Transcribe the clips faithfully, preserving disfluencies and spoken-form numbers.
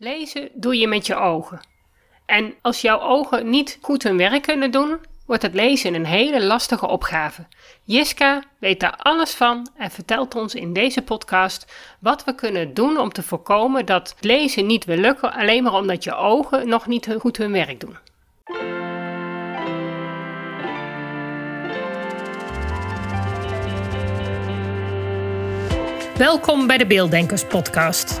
Lezen doe je met je ogen. En als jouw ogen niet goed hun werk kunnen doen, wordt het lezen een hele lastige opgave. Jiska weet daar alles van en vertelt ons in deze podcast wat we kunnen doen om te voorkomen dat het lezen niet wil lukken, alleen maar omdat je ogen nog niet goed hun werk doen. Welkom bij de Beelddenkers podcast.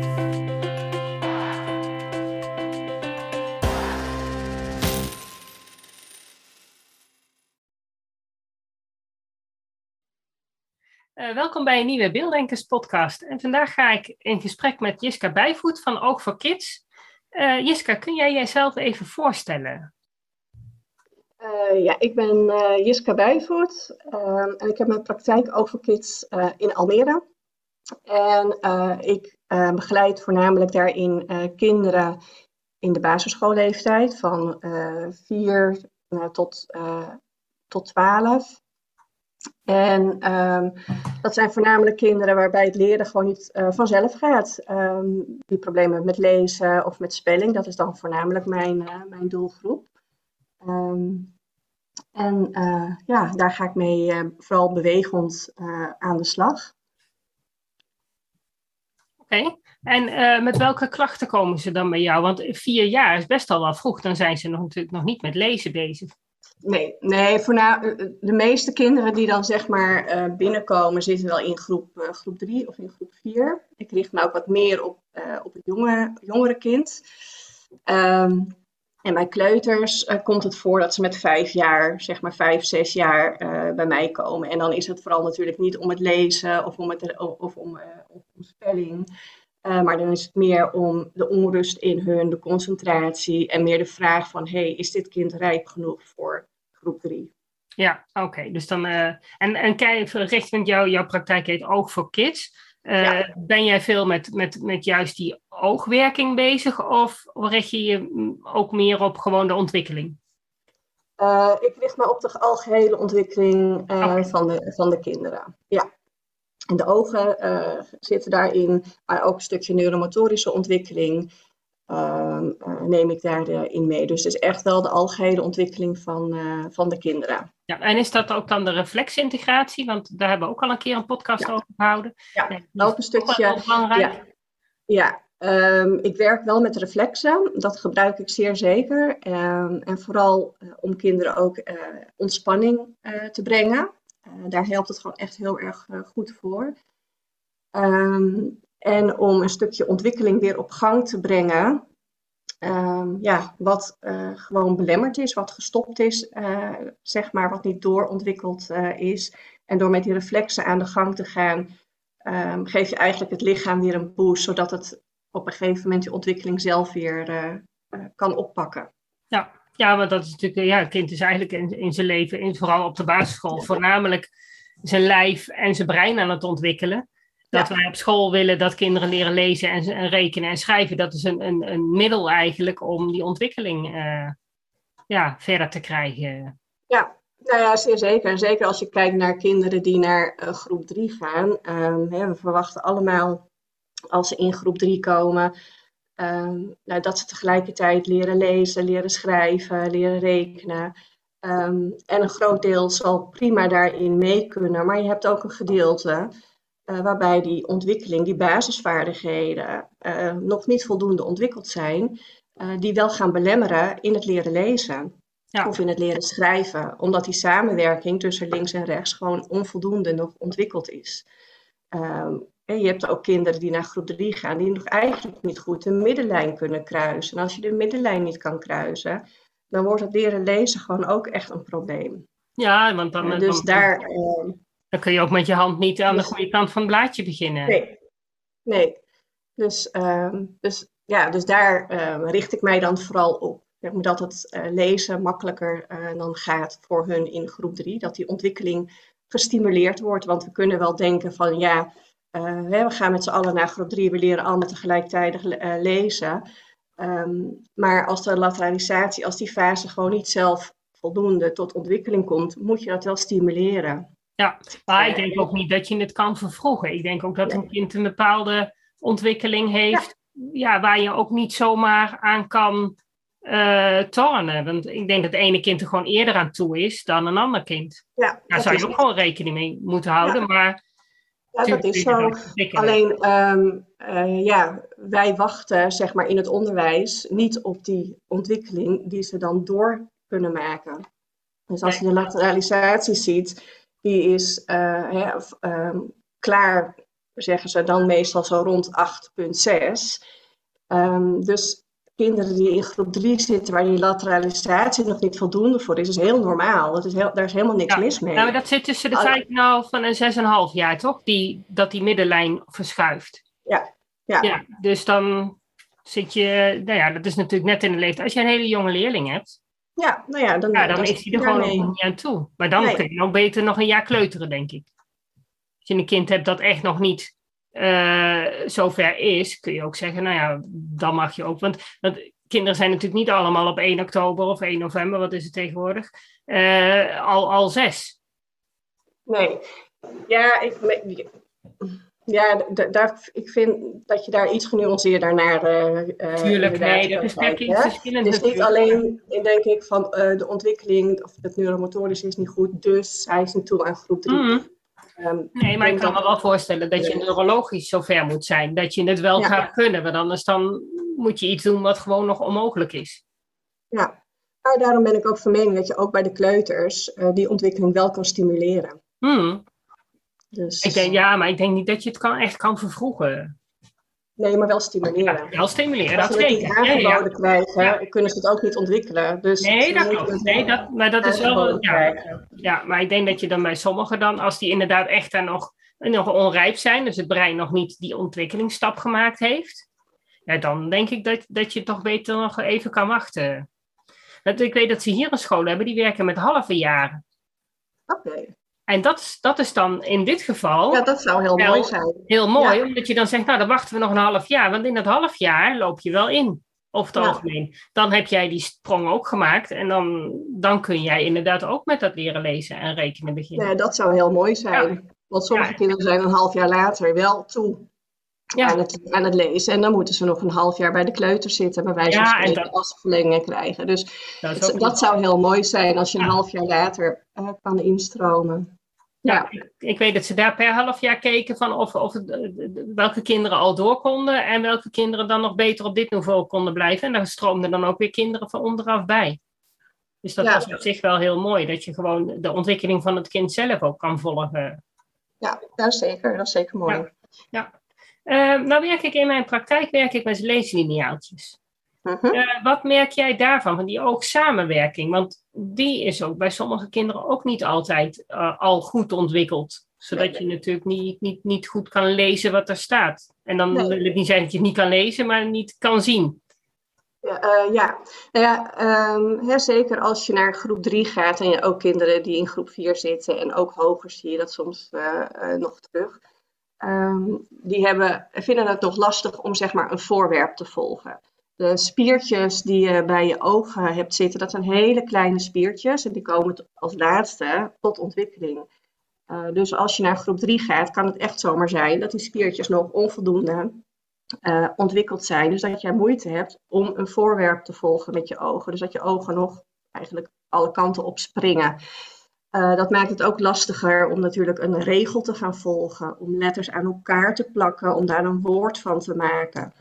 Uh, welkom bij een nieuwe Beelddenkers podcast. En vandaag ga ik in gesprek met Jiska Bijvoet van Oog voor Kids. Uh, Jiska, kun jij jezelf even voorstellen? Uh, ja, ik ben uh, Jiska Bijvoet uh, en ik heb mijn praktijk Oog voor Kids uh, in Almere. En uh, ik uh, begeleid voornamelijk daarin uh, kinderen in de basisschoolleeftijd van uh, vier uh, tot, uh, tot twaalf. En um, dat zijn voornamelijk kinderen waarbij het leren gewoon niet uh, vanzelf gaat. Um, die problemen met lezen of met spelling, dat is dan voornamelijk mijn, uh, mijn doelgroep. Um, en uh, ja, daar ga ik mee uh, vooral bewegend uh, aan de slag. Oké, okay. En uh, met welke klachten komen ze dan bij jou? Want vier jaar is best al wel vroeg, dan zijn ze nog, natuurlijk nog niet met lezen bezig. Nee, nee de meeste kinderen die dan zeg maar uh, binnenkomen zitten wel in groep uh, groep drie of in groep vier. Ik richt me ook wat meer op, uh, op het jonge, jongere kind. Um, en bij kleuters uh, komt het voor dat ze met vijf jaar, zeg maar vijf, zes jaar uh, bij mij komen. En dan is het vooral natuurlijk niet om het lezen of om, het, of om, uh, om spelling. Uh, maar dan is het meer om de onrust in hun, de concentratie en meer de vraag van, hé, hey, is dit kind rijp genoeg voor groep drie? Ja, oké. Okay. Dus dan, uh, en, en kijk, richting jou, jouw praktijk heet Oog voor Kids. Uh, ja. Ben jij veel met, met, met juist die oogwerking bezig of richt je je ook meer op gewoon de ontwikkeling? Uh, ik richt me op de algehele ontwikkeling uh, okay. van, de, van de kinderen, ja. En de ogen uh, zitten daarin, maar ook een stukje neuromotorische ontwikkeling uh, uh, neem ik daarin mee. Dus het is echt wel de algehele ontwikkeling van, uh, van de kinderen. Ja, en is dat ook dan de reflexintegratie? Want daar hebben we ook al een keer een podcast ja. over gehouden. Ja, nee, ook een stukje. Ook wel belangrijk. Ja, ja um, ik werk wel met reflexen. Dat gebruik ik zeer zeker. Um, en vooral uh, om kinderen ook uh, ontspanning uh, te brengen. Uh, daar helpt het gewoon echt heel erg uh, goed voor. Um, en om een stukje ontwikkeling weer op gang te brengen. Um, ja, wat uh, gewoon belemmerd is, wat gestopt is, uh, zeg maar, wat niet doorontwikkeld uh, is. En door met die reflexen aan de gang te gaan, um, geef je eigenlijk het lichaam weer een boost. Zodat het op een gegeven moment die ontwikkeling zelf weer uh, uh, kan oppakken. Ja. Ja, want dat is natuurlijk, ja, het kind is eigenlijk in, in zijn leven, in, vooral op de basisschool, voornamelijk zijn lijf en zijn brein aan het ontwikkelen. Dat ja. wij op school willen dat kinderen leren lezen en, en rekenen en schrijven. Dat is een, een, een middel eigenlijk om die ontwikkeling uh, ja, verder te krijgen. Ja, nou ja, zeer zeker. En zeker als je kijkt naar kinderen die naar uh, groep drie gaan. Um, hè, we verwachten allemaal, als ze in groep drie komen... Um, nou, dat ze tegelijkertijd leren lezen, leren schrijven, leren rekenen. Um, en een groot deel zal prima daarin mee kunnen. Maar je hebt ook een gedeelte uh, waarbij die ontwikkeling, die basisvaardigheden uh, nog niet voldoende ontwikkeld zijn. Uh, die wel gaan belemmeren in het leren lezen. Ja. Of in het leren schrijven. Omdat die samenwerking tussen links en rechts gewoon onvoldoende nog ontwikkeld is. Um, Je hebt ook kinderen die naar groep drie gaan, die nog eigenlijk niet goed de middenlijn kunnen kruisen. En als je de middenlijn niet kan kruisen, dan wordt het leren lezen gewoon ook echt een probleem. Ja, want dan, dus dan, daar, dan kun je ook met je hand niet aan dus, de goede kant van het blaadje beginnen. Nee, nee. Dus, um, dus, ja, dus daar um, richt ik mij dan vooral op. dat het uh, lezen makkelijker uh, dan gaat voor hun in groep drie. Dat die ontwikkeling gestimuleerd wordt. Want we kunnen wel denken van ja, uh, we gaan met z'n allen naar groep drie. We leren allemaal tegelijkertijd uh, lezen. Um, maar als de lateralisatie, als die fase gewoon niet zelf voldoende tot ontwikkeling komt, moet je dat wel stimuleren. Ja, maar ik denk ook niet dat je het kan vervroegen. Ik denk ook dat een kind een bepaalde ontwikkeling heeft, ja. Ja, waar je ook niet zomaar aan kan uh, tornen. Want ik denk dat het ene kind er gewoon eerder aan toe is dan een ander kind. Ja, daar zou je ook het. gewoon rekening mee moeten houden. Ja, maar ja dat is zo. Alleen, um, uh, ja, wij wachten zeg maar in het onderwijs niet op die ontwikkeling die ze dan door kunnen maken. Dus als je de lateralisatie ziet, die is uh, ja, um, klaar, zeggen ze dan meestal zo rond acht komma zes. Um, dus kinderen die in groep drie zitten, waar die lateralisatie nog niet voldoende voor is, is heel normaal. Dat is heel, daar is helemaal niks ja. mis mee. Nou, maar dat zit tussen de vijf komma vijf en zes komma vijf jaar, toch? Die, dat die middenlijn verschuift. Ja. ja. ja dus dan zit je, nou ja, dat is natuurlijk net in de leeftijd. Als je een hele jonge leerling hebt. Ja, nou ja, dan, ja, dan, dan is hij er gewoon nog niet aan toe. Maar dan nee. kun je ook beter nog een jaar kleuteren, denk ik. Als je een kind hebt dat echt nog niet uh, zover is, kun je ook zeggen, nou ja, dan mag je ook. Want, want kinderen zijn natuurlijk niet allemaal op één oktober of één november, wat is het tegenwoordig, uh, al, al zes. Nee, ja, ik, ja d- d- ik vind dat je daar iets genuanceerder naar... Uh, Tuurlijk, nee, dat is verschillend. Het is niet alleen, denk ik, van uh, de ontwikkeling, of het neuromotorische is niet goed, dus hij is niet toe aan groep drie. Mm. Um, nee, maar ik kan dat... me wel voorstellen dat je neurologisch zover moet zijn. Dat je het wel ja. gaat kunnen, want anders dan moet je iets doen wat gewoon nog onmogelijk is. Ja, nou, daarom ben ik ook van mening dat je ook bij de kleuters uh, die ontwikkeling wel kan stimuleren. Mm. Dus... Ik denk, ja, maar ik denk niet dat je het kan, echt kan vervroegen. Nee, maar wel stimuleren. Ja, wel stimuleren, dat zeker. Als ze het niet aangeboden ja, ja. krijgen, ja. kunnen ze het ook niet ontwikkelen. Dus nee, dat klopt. Nee, dat, maar dat is wel... Ja, ja, maar ik denk dat je dan bij sommigen dan, als die inderdaad echt daar nog, nog onrijp zijn, dus het brein nog niet die ontwikkelingsstap gemaakt heeft, ja, dan denk ik dat, dat je toch beter nog even kan wachten. Dat, ik weet dat ze hier een school hebben, die werken met halve jaren. Oké. Okay. En dat is, dat is dan in dit geval... Ja, dat zou heel mooi zijn. Heel mooi, ja. Omdat je dan zegt, nou, dan wachten we nog een half jaar. Want in dat half jaar loop je wel in, over het ja. algemeen. Dan heb jij die sprong ook gemaakt. En dan, dan kun jij inderdaad ook met dat leren lezen en rekenen beginnen. Ja, dat zou heel mooi zijn. Ja. Want sommige ja. kinderen zijn een half jaar later wel toe ja. aan, het, aan het lezen. En dan moeten ze nog een half jaar bij de kleuter zitten. Bij wijze van ja, spreken afverlengingen krijgen. Dus dat, het, dat zou heel mooi zijn als je een ja. half jaar later uh, kan instromen. Ja, ja. Ik, ik weet dat ze daar per half jaar keken van of, of welke kinderen al door konden en welke kinderen dan nog beter op dit niveau konden blijven. En daar stroomden dan ook weer kinderen van onderaf bij. Dus dat ja. was op zich wel heel mooi, dat je gewoon de ontwikkeling van het kind zelf ook kan volgen. Ja, dat is zeker, dat is zeker mooi. Ja. Ja. Uh, nou werk ik in mijn praktijk werk ik met leeslineaaltjes. Uh-huh. Uh, wat merk jij daarvan, van die oogsamenwerking? Want die is ook bij sommige kinderen ook niet altijd uh, al goed ontwikkeld. Zodat nee. je natuurlijk niet, niet, niet goed kan lezen wat er staat. En dan nee. wil ik niet zeggen dat je het niet kan lezen, maar niet kan zien. Ja, uh, ja. Nou ja um, hè, zeker als je naar groep drie gaat en je ook kinderen die in groep vier zitten en ook hoger zie je dat soms uh, uh, nog terug. Um, die hebben, vinden het nog lastig om zeg maar een voorwerp te volgen. De spiertjes die je bij je ogen hebt zitten, dat zijn hele kleine spiertjes. En die komen als laatste tot ontwikkeling. Uh, dus als je naar groep drie gaat, kan het echt zomaar zijn dat die spiertjes nog onvoldoende uh, ontwikkeld zijn. Dus dat jij moeite hebt om een voorwerp te volgen met je ogen. Dus dat je ogen nog eigenlijk alle kanten op springen. Uh, dat maakt het ook lastiger om natuurlijk een regel te gaan volgen. Om letters aan elkaar te plakken, om daar een woord van te maken.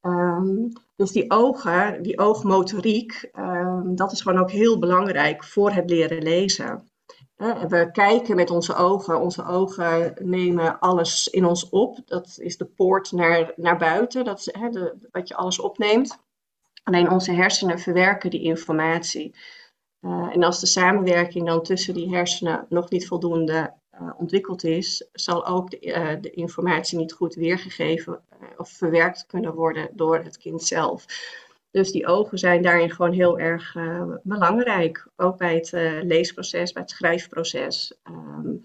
Um, dus die ogen, die oogmotoriek, um, dat is gewoon ook heel belangrijk voor het leren lezen. Uh, we kijken met onze ogen, onze ogen nemen alles in ons op. Dat is de poort naar, naar buiten, dat is, he, de, wat je alles opneemt. Alleen onze hersenen verwerken die informatie. Uh, en als de samenwerking dan tussen die hersenen nog niet voldoende uh, ontwikkeld is, zal ook de, uh, de informatie niet goed weergegeven uh, of verwerkt kunnen worden door het kind zelf. Dus die ogen zijn daarin gewoon heel erg uh, belangrijk. Ook bij het uh, leesproces, bij het schrijfproces, um,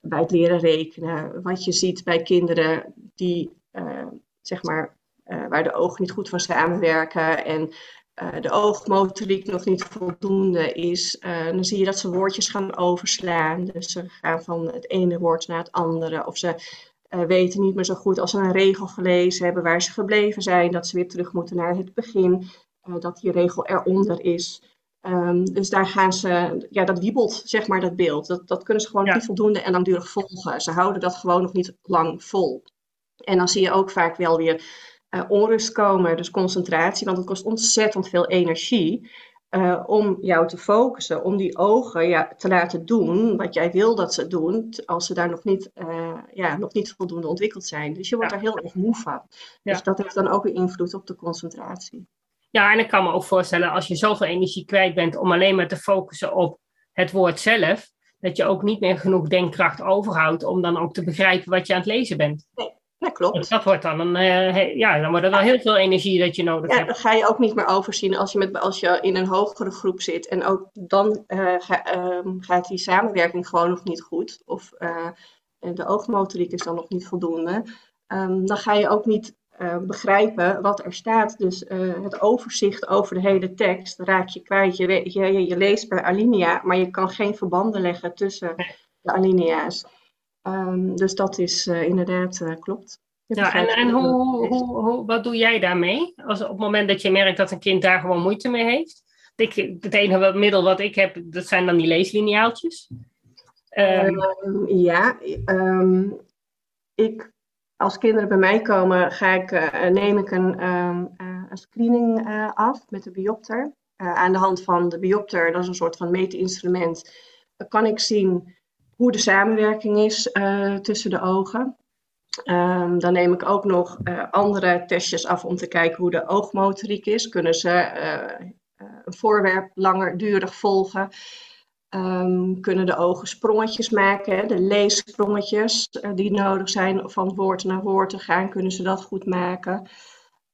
bij het leren rekenen. Wat je ziet bij kinderen die, uh, zeg maar, uh, waar de ogen niet goed van samenwerken en uh, de oogmotoriek nog niet voldoende is. Uh, dan zie je dat ze woordjes gaan overslaan. Dus ze gaan van het ene woord naar het andere. Of ze Uh, weten niet meer zo goed als ze een regel gelezen hebben waar ze gebleven zijn. Dat ze weer terug moeten naar het begin. Uh, dat die regel eronder is. Um, dus daar gaan ze, ja, dat wiebelt, zeg maar, dat beeld. Dat, dat kunnen ze gewoon ja. niet voldoende en langdurig volgen. Ze houden dat gewoon nog niet lang vol. En dan zie je ook vaak wel weer uh, onrust komen. Dus concentratie, want het kost ontzettend veel energie. Uh, om jou te focussen, om die ogen ja, te laten doen wat jij wil dat ze doen, als ze daar nog niet, uh, ja, nog niet voldoende ontwikkeld zijn. Dus je wordt ja. daar heel erg moe van. Ja. Dus dat heeft dan ook een invloed op de concentratie. Ja, en ik kan me ook voorstellen, als je zoveel energie kwijt bent om alleen maar te focussen op het woord zelf, dat je ook niet meer genoeg denkkracht overhoudt om dan ook te begrijpen wat je aan het lezen bent. Nee. Dat klopt. Dus dat wordt dan, een, uh, ja, dan wordt er wel heel veel energie dat je nodig ja, hebt. Ja, dat ga je ook niet meer overzien als je, met, als je in een hogere groep zit. En ook dan uh, ga, uh, gaat die samenwerking gewoon nog niet goed. Of uh, de oogmotoriek is dan nog niet voldoende. Um, dan ga je ook niet uh, begrijpen wat er staat. Dus uh, het overzicht over de hele tekst raak je kwijt. Je, weet, je, je leest per alinea, maar je kan geen verbanden leggen tussen de alinea's. Um, dus dat is uh, inderdaad, uh, klopt. Ja, en en hoe, hoe, hoe, wat doe jij daarmee? Als, op het moment dat je merkt dat een kind daar gewoon moeite mee heeft. Ik, het enige middel wat ik heb, dat zijn dan die leeslineaaltjes. Um, um, ja, um, ik, als kinderen bij mij komen, ga ik, uh, neem ik een, um, uh, een screening uh, af met de biopter. Uh, aan de hand van de biopter, dat is een soort van meetinstrument, uh, kan ik zien hoe de samenwerking is uh, tussen de ogen. Um, dan neem ik ook nog uh, andere testjes af om te kijken hoe de oogmotoriek is. Kunnen ze uh, een voorwerp langdurig volgen? Um, kunnen de ogen sprongetjes maken? Hè? De leessprongetjes uh, die nodig zijn van woord naar woord te gaan. Kunnen ze dat goed maken?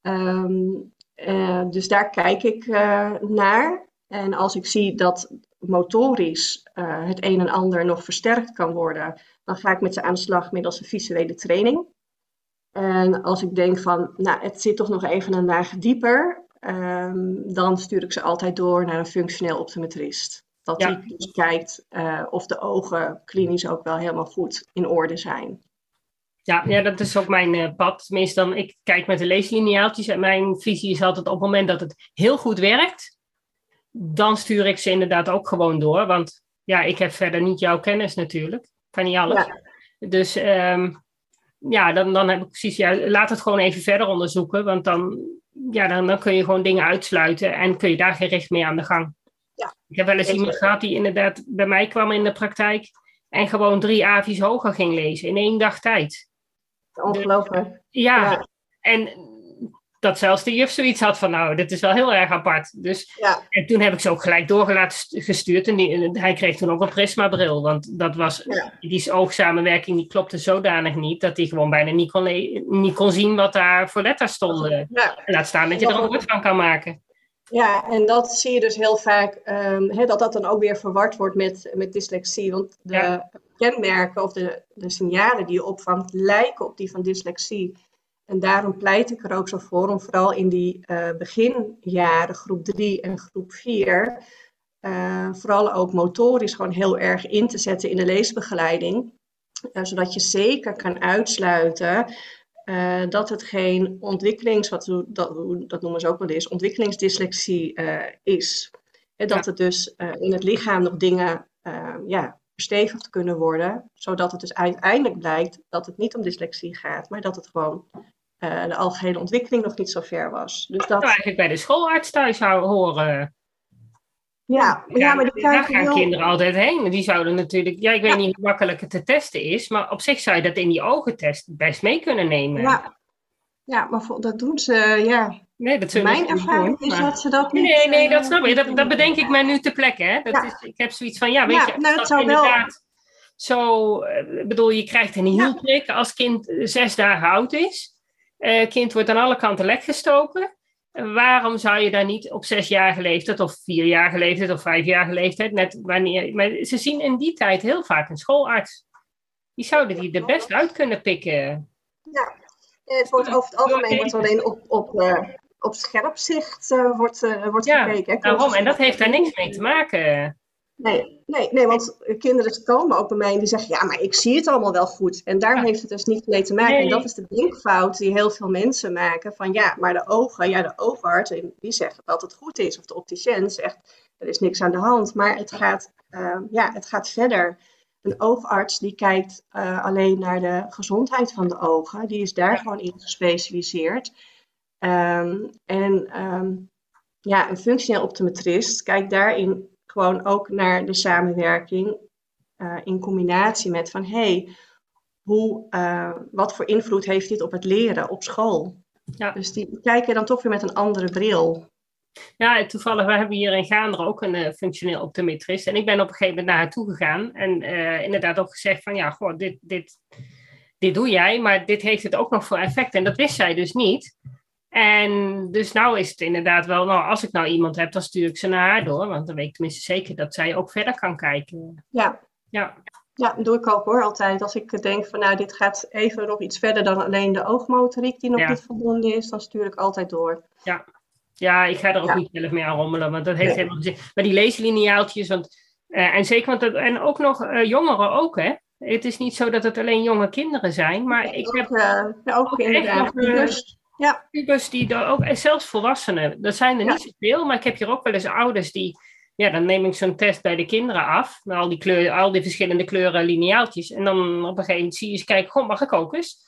Um, uh, dus daar kijk ik uh, naar. En als ik zie dat motorisch uh, het een en ander nog versterkt kan worden, dan ga ik met ze aan de slag middels een visuele training. En als ik denk van, nou, het zit toch nog even een laag dieper, um, dan stuur ik ze altijd door naar een functioneel optometrist. Dat ja. die dus kijkt uh, of de ogen klinisch ook wel helemaal goed in orde zijn. Ja, ja, dat is ook mijn uh, pad. Tenminste, dan, ik kijk met de leeslineaaltjes en mijn visie is altijd op het moment dat het heel goed werkt, dan stuur ik ze inderdaad ook gewoon door. Want ja, ik heb verder niet jouw kennis natuurlijk. Kan niet alles. Ja. Dus um, ja, dan, dan heb ik precies... Ja, laat het gewoon even verder onderzoeken. Want dan, ja, dan, dan kun je gewoon dingen uitsluiten. En kun je daar gericht mee aan de gang. Ja. Ik heb wel eens iemand gehad die inderdaad bij mij kwam in de praktijk. En gewoon drie A V's hoger ging lezen. In één dag tijd. Ongelooflijk. Dus, ja. ja, en... dat zelfs de juf zoiets had van, nou, dit is wel heel erg apart. Dus, ja. En toen heb ik ze ook gelijk doorgelaten gestuurd. En, die, en hij kreeg toen ook een prismabril. Want dat was, ja. die oogsamenwerking die klopte zodanig niet, dat hij gewoon bijna niet kon, le- niet kon zien wat daar voor letters stonden. Ja. En laat staan dat je dat er een woord van kan maken. Ja, en dat zie je dus heel vaak, um, he, dat dat dan ook weer verward wordt met, met dyslexie. Want de ja. kenmerken of de, de signalen die je opvangt, lijken op die van dyslexie. En daarom pleit ik er ook zo voor om vooral in die uh, beginjaren, groep drie en groep vier, uh, vooral ook motorisch gewoon heel erg in te zetten in de leesbegeleiding. Uh, zodat je zeker kan uitsluiten uh, dat het geen ontwikkelings, wat dat, dat noemen ze ook wel eens, ontwikkelingsdyslexie uh, is. En dat het dus uh, in het lichaam nog dingen uh, ja, verstevigd kunnen worden. Zodat het dus uiteindelijk blijkt dat het niet om dyslexie gaat, maar dat het gewoon... Uh, de algehele ontwikkeling nog niet zo ver was. Dus dat... eigenlijk bij de schoolarts thuis horen. Ja, ja, ja maar die daar gaan heel... kinderen altijd heen. Die zouden natuurlijk... Ja, ik weet ja. niet hoe makkelijk het te testen is, maar op zich zou je dat in die ogentest best mee kunnen nemen. Ja, ja maar dat doen ze, ja... Nee, dat mijn ervaring doen, is maar... dat ze dat niet... Nee, nee, dat snap ik. Dat, dat bedenk ik mij nu ter plekke. Hè. Dat ja. is, ik heb zoiets van, ja, weet ja, je... Nou, dat zou inderdaad wel... Zo, ik bedoel, je krijgt een hielprik ja. als kind zes dagen oud is... Uh, kind wordt aan alle kanten lek gestoken. Waarom zou je daar niet op zesjarige leeftijd of vierjarige leeftijd of vijfjarige leeftijd, net wanneer, maar ze zien in die tijd heel vaak een schoolarts. Die zouden die er best uit kunnen pikken. Ja, het wordt over het algemeen wordt alleen op, op, uh, op scherpzicht uh, wordt, uh, wordt ja, gekeken. Hè? Daarom, en dat heeft daar niks mee te maken. Nee, nee, nee, want kinderen komen ook bij mij en die zeggen, ja, maar ik zie het allemaal wel goed. En daar ja. heeft het dus niet mee te maken. Nee. En dat is de denkfout die heel veel mensen maken. Van ja, maar de ogen, ja, de oogarts, die zeggen dat het goed is. Of de opticien zegt, er is niks aan de hand. Maar het gaat, uh, ja, het gaat verder. Een oogarts die kijkt uh, alleen naar de gezondheid van de ogen. Die is daar ja. gewoon in gespecialiseerd. Um, en um, ja, een functioneel optometrist kijkt daarin gewoon ook naar de samenwerking uh, in combinatie met van hey, hoe, uh, wat voor invloed heeft dit op het leren op school? Ja. Dus die kijken dan toch weer met een andere bril. Ja, toevallig, we hebben hier in Gaanderen ook een uh, functioneel optometrist. En ik ben op een gegeven moment naar haar toe gegaan. En uh, inderdaad ook gezegd van ja, goh, dit, dit, dit doe jij, maar dit heeft het ook nog voor effecten. En dat wist zij dus niet. En dus nou is het inderdaad wel, nou, als ik nou iemand heb, dan stuur ik ze naar haar door. Want dan weet ik tenminste zeker dat zij ook verder kan kijken. Ja, ja. ja dat doe ik ook hoor, altijd. Als ik denk van nou, dit gaat even nog iets verder dan alleen de oogmotoriek die nog ja. niet voldoende is, dan stuur ik altijd door. Ja, ja ik ga er ook ja. niet zelf mee aan rommelen, want dat heeft nee. helemaal gezien. Maar die leeslineaaltjes, want, uh, en zeker, want dat, en ook nog uh, jongeren ook, hè. Het is niet zo dat het alleen jonge kinderen zijn, maar ja, ik ook, heb uh, ook, ook inderdaad dus. Ja, pubers die er ook, en zelfs volwassenen, dat zijn er ja. niet zoveel, maar ik heb hier ook wel eens ouders die, ja, dan neem ik zo'n test bij de kinderen af, met al die, kleur, al die verschillende kleuren lineaaltjes, en dan op een gegeven moment zie je ze kijken, goh, mag ik ook eens?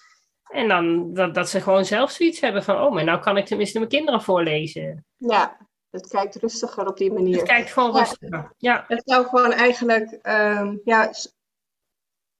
En dan dat, dat ze gewoon zelf zoiets hebben van, oh, maar nou kan ik tenminste mijn kinderen voorlezen. Ja, het kijkt rustiger op die manier. Het kijkt gewoon ja. rustiger, ja. Het zou gewoon eigenlijk, um, ja...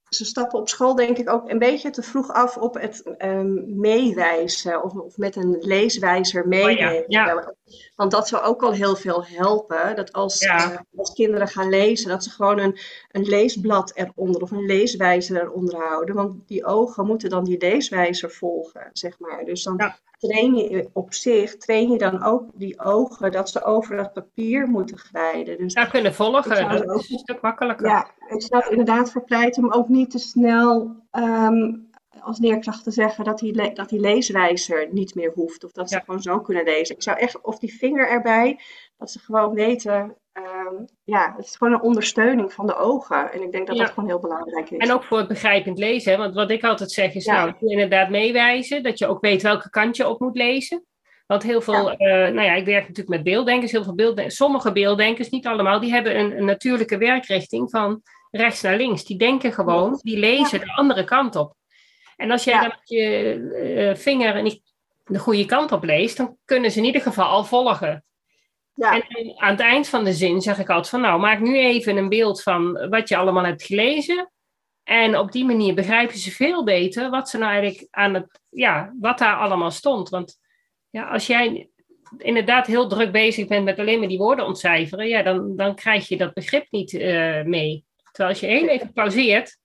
Ze stappen op school denk ik ook een beetje te vroeg af op het um, meewijzen of, of met een leeswijzer meenemen. Oh ja, ja. Want dat zou ook al heel veel helpen. Dat als, ja. uh, als kinderen gaan lezen, dat ze gewoon een, een leesblad eronder of een leeswijzer eronder houden. Want die ogen moeten dan die leeswijzer volgen, zeg maar. Dus dan ja. train je op zich, train je dan ook die ogen dat ze over dat papier moeten glijden. Dus ja, kunnen volgen, dat ook, is een stuk makkelijker. Ja, ik zou inderdaad verpleiten om ook niet te snel um, als leerkracht te zeggen dat die, le- dat die leeswijzer niet meer hoeft. Of dat ze ja. gewoon zo kunnen lezen. Ik zou echt, of die vinger erbij, dat ze gewoon weten, um, ja, het is gewoon een ondersteuning van de ogen. En ik denk dat ja. dat gewoon heel belangrijk is. En ook voor het begrijpend lezen, hè? Want wat ik altijd zeg is, ja. nou, inderdaad meewijzen. Dat je ook weet welke kant je op moet lezen. Want heel veel, ja. Uh, nou ja, ik werk natuurlijk met beelddenkers. Heel veel beelddenkers, sommige beelddenkers, niet allemaal, die hebben een, een natuurlijke werkrichting van rechts naar links. Die denken gewoon, die lezen ja. de andere kant op. En als jij ja. dan met je uh, vinger de goede kant op leest, dan kunnen ze in ieder geval al volgen. Ja. En aan het eind van de zin zeg ik altijd van, nou, maak nu even een beeld van wat je allemaal hebt gelezen. En op die manier begrijpen ze veel beter wat ze nou eigenlijk aan het, ja, wat daar allemaal stond. Want ja, als jij inderdaad heel druk bezig bent met alleen maar die woorden ontcijferen, ja, dan, dan krijg je dat begrip niet uh, mee. Terwijl als je heel even pauzeert,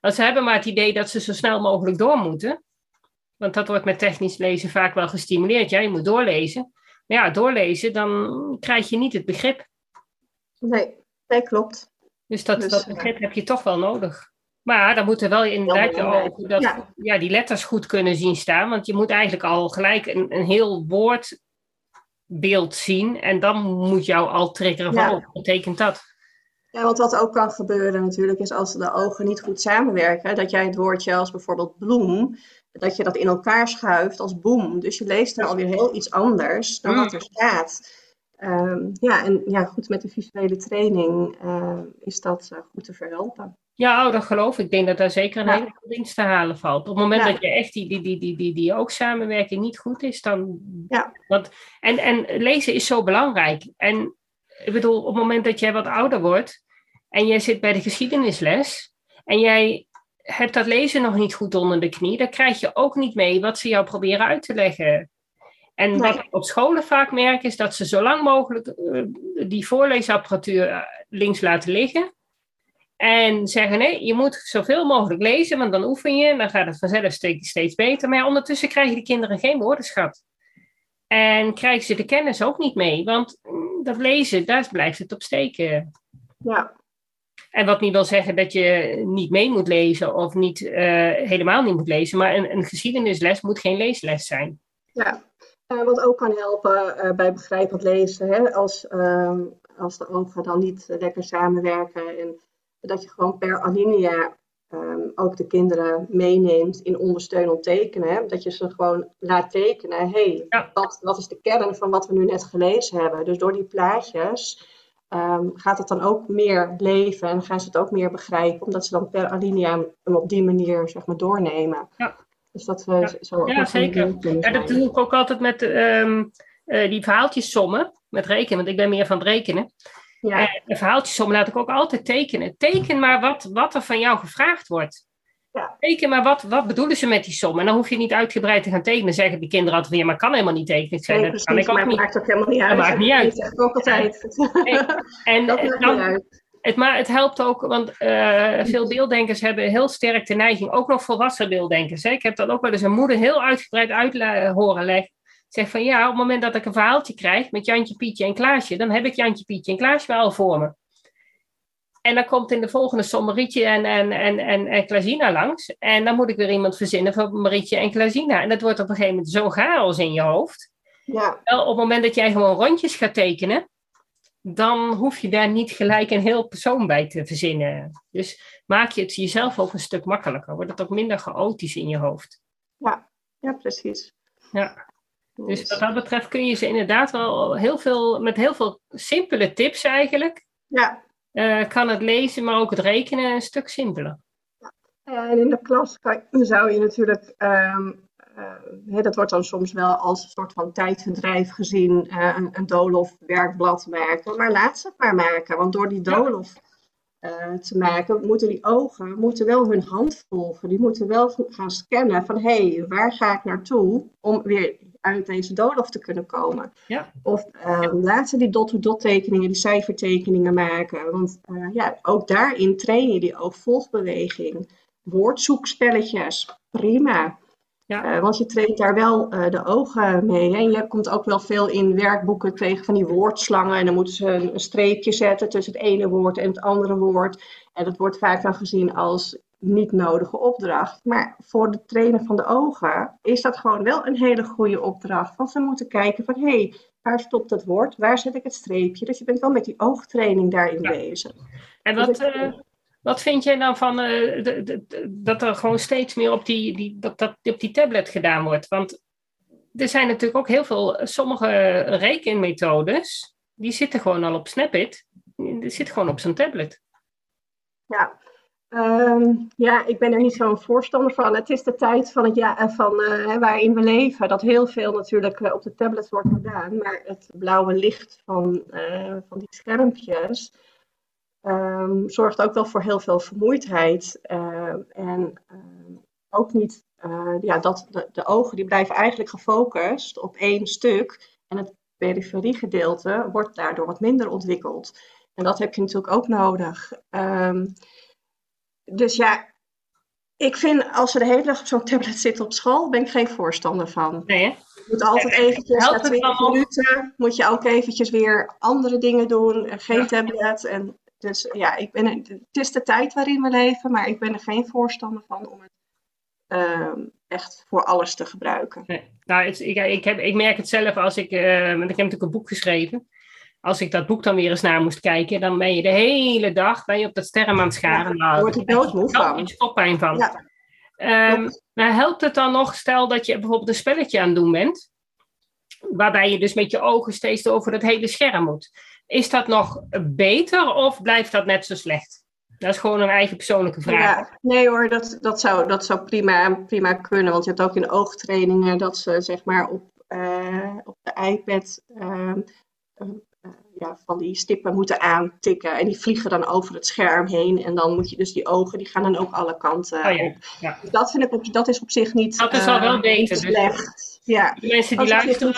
want ze hebben maar het idee dat ze zo snel mogelijk door moeten. Want dat wordt met technisch lezen vaak wel gestimuleerd. Ja, je moet doorlezen. Maar ja, doorlezen, dan krijg je niet het begrip. Nee, dat klopt. Dus dat, dus, dat begrip ja. heb je toch wel nodig. Maar dan moeten wel inderdaad ja, ook dat, ja. Ja, die letters goed kunnen zien staan. Want je moet eigenlijk al gelijk een, een heel woordbeeld zien. En dan moet jou al triggeren van, ja. oh, wat betekent dat? Ja, want wat ook kan gebeuren natuurlijk is als de ogen niet goed samenwerken, dat jij het woordje als bijvoorbeeld bloem, dat je dat in elkaar schuift als boem. Dus je leest dan alweer heel iets anders dan wat er staat. Um, ja, en ja, goed, met de visuele training uh, is dat uh, goed te verhelpen. Ja, oh, dat geloof ik. Ik denk dat daar zeker een ja. hele winst te halen valt. Op het moment ja. dat je echt die, die, die, die, die, die ook samenwerking niet goed is, dan... Ja. Want, en, en lezen is zo belangrijk. En ik bedoel, op het moment dat jij wat ouder wordt en jij zit bij de geschiedenisles en jij hebt dat lezen nog niet goed onder de knie, dan krijg je ook niet mee wat ze jou proberen uit te leggen. En nee. wat ik op scholen vaak merk is dat ze zo lang mogelijk uh, die voorleesapparatuur links laten liggen en zeggen nee, je moet zoveel mogelijk lezen, want dan oefen je en dan gaat het vanzelf steeds beter. Maar ja, ondertussen krijgen de kinderen geen woordenschat. En krijgen ze de kennis ook niet mee. Want dat lezen, daar blijft het op steken. Ja. En wat niet wil zeggen dat je niet mee moet lezen of niet, uh, helemaal niet moet lezen. Maar een, een geschiedenisles moet geen leesles zijn. Ja, uh, wat ook kan helpen uh, bij begrijpend lezen. Hè? Als, uh, als de ogen dan niet lekker samenwerken. En dat je gewoon per alinea um, ook de kinderen meeneemt in ondersteunend tekenen. Hè? Dat je ze gewoon laat tekenen. Hé, hey, ja. wat, wat is de kern van wat we nu net gelezen hebben? Dus door die plaatjes... Um, gaat het dan ook meer leven en gaan ze het ook meer begrijpen, omdat ze dan per alinea hem op die manier zeg maar doornemen. Ja. Dus dat we ja. zo ja, zeker. Ja, dat doe ik ook altijd met um, uh, die verhaaltjessommen, met rekenen, want ik ben meer van het rekenen. Ja. En de verhaaltjessommen laat ik ook altijd tekenen. Teken maar wat, wat er van jou gevraagd wordt. Ja. Teken maar wat, wat bedoelen ze met die som. En dan hoef je niet uitgebreid te gaan tekenen. Zeggen de kinderen altijd weer, maar kan helemaal niet tekenen. Ik zeg, nee, dat precies, kan ik ook niet. Maakt ook helemaal niet uit. Dat maakt niet uit. Dat maakt ook altijd. Nee. En dat maakt dan, niet uit. Het, maar het helpt ook, want uh, veel beelddenkers hebben heel sterk de neiging, ook nog volwassen beelddenkers. Hè. Ik heb dat ook wel eens een moeder heel uitgebreid uit horen leggen. Zeg van ja, op het moment dat ik een verhaaltje krijg met Jantje, Pietje en Klaasje, dan heb ik Jantje, Pietje en Klaasje wel voor me. En dan komt in de volgende som Marietje en, en, en, en, en Klaasina langs. En dan moet ik weer iemand verzinnen van Marietje en Klaasina. En dat wordt op een gegeven moment zo chaos in je hoofd. Ja. Wel, op het moment dat jij gewoon rondjes gaat tekenen, dan hoef je daar niet gelijk een heel persoon bij te verzinnen. Dus maak je het jezelf ook een stuk makkelijker. Wordt het ook minder chaotisch in je hoofd. Ja, ja precies. Ja. Dus wat dat betreft kun je ze inderdaad wel heel veel, met heel veel simpele tips eigenlijk... Ja. Uh, kan het lezen, maar ook het rekenen een stuk simpeler. En in de klas kan, zou je natuurlijk, um, uh, he, dat wordt dan soms wel als een soort van tijdverdrijf gezien, uh, een, een doolhof werkblad maken. Maar laat ze het maar maken, want door die doolhof uh, te maken, moeten die ogen moeten wel hun hand volgen. Die moeten wel gaan scannen van, hé, hey, waar ga ik naartoe om weer... uit deze doolhof te kunnen komen. Ja. Of uh, laat ze die dot-to-dot tekeningen, die cijfertekeningen maken. Want uh, ja, ook daarin train je die oogvolgbeweging. Woordzoekspelletjes, prima. Ja. Uh, want je traint daar wel uh, de ogen mee. Hè? En je komt ook wel veel in werkboeken tegen van die woordslangen. En dan moeten ze een, een streepje zetten tussen het ene woord en het andere woord. En dat wordt vaak dan gezien als... niet nodige opdracht. Maar voor de trainen van de ogen is dat gewoon wel een hele goede opdracht. Want ze moeten kijken van, hé, hey, waar stopt het woord? Waar zet ik het streepje? Dus je bent wel met die oogtraining daarin ja. bezig. En wat, dus ik... uh, wat vind jij dan van uh, de, de, de, dat er gewoon steeds meer op die, die, dat, dat, op die tablet gedaan wordt? Want er zijn natuurlijk ook heel veel, sommige rekenmethodes, die zitten gewoon al op Snapit. Die zitten gewoon op zo'n tablet. Ja. Um, ja, ik ben er niet zo'n voorstander van. Het is de tijd van het ja, van, uh, waarin we leven, dat heel veel natuurlijk uh, op de tablets wordt gedaan. Maar het blauwe licht van, uh, van die schermpjes um, zorgt ook wel voor heel veel vermoeidheid. Uh, en uh, ook niet, uh, ja, dat de, de ogen die blijven eigenlijk gefocust op één stuk. En het periferiegedeelte wordt daardoor wat minder ontwikkeld. En dat heb je natuurlijk ook nodig. Um, Dus ja, ik vind als ze de hele dag op zo'n tablet zitten op school, ben ik geen voorstander van. Nee, hè? Je moet altijd eventjes, na twintig minuten, moet je ook eventjes weer andere dingen doen. En geen ja. tablet. En dus ja, ik ben, het is de tijd waarin we leven, maar ik ben er geen voorstander van om het um, echt voor alles te gebruiken. Nee. Nou, het, ik, ik, heb, ik merk het zelf als ik, uh, want ik heb natuurlijk een boek geschreven. Als ik dat boek dan weer eens naar moest kijken, dan ben je de hele dag ben je op dat sterren aan het scharen. Ja, daar word ik doodmoe van. Daar word je stoppijn van. Ja. Um, maar helpt het dan nog, stel dat je bijvoorbeeld een spelletje aan het doen bent, waarbij je dus met je ogen steeds over dat hele scherm moet. Is dat nog beter of blijft dat net zo slecht? Dat is gewoon een eigen persoonlijke vraag. Ja, nee hoor, dat, dat zou, dat zou prima, prima kunnen. Want je hebt ook in oogtrainingen dat ze zeg maar op, uh, op de iPad... Uh, Ja, van die stippen moeten aantikken en die vliegen dan over het scherm heen en dan moet je dus die ogen, die gaan dan ook alle kanten oh ja, op. Ja. Dus dat vind ik, dat is op zich niet. Dat is al wel beter. Uh, dus, ja. De mensen die luisteren,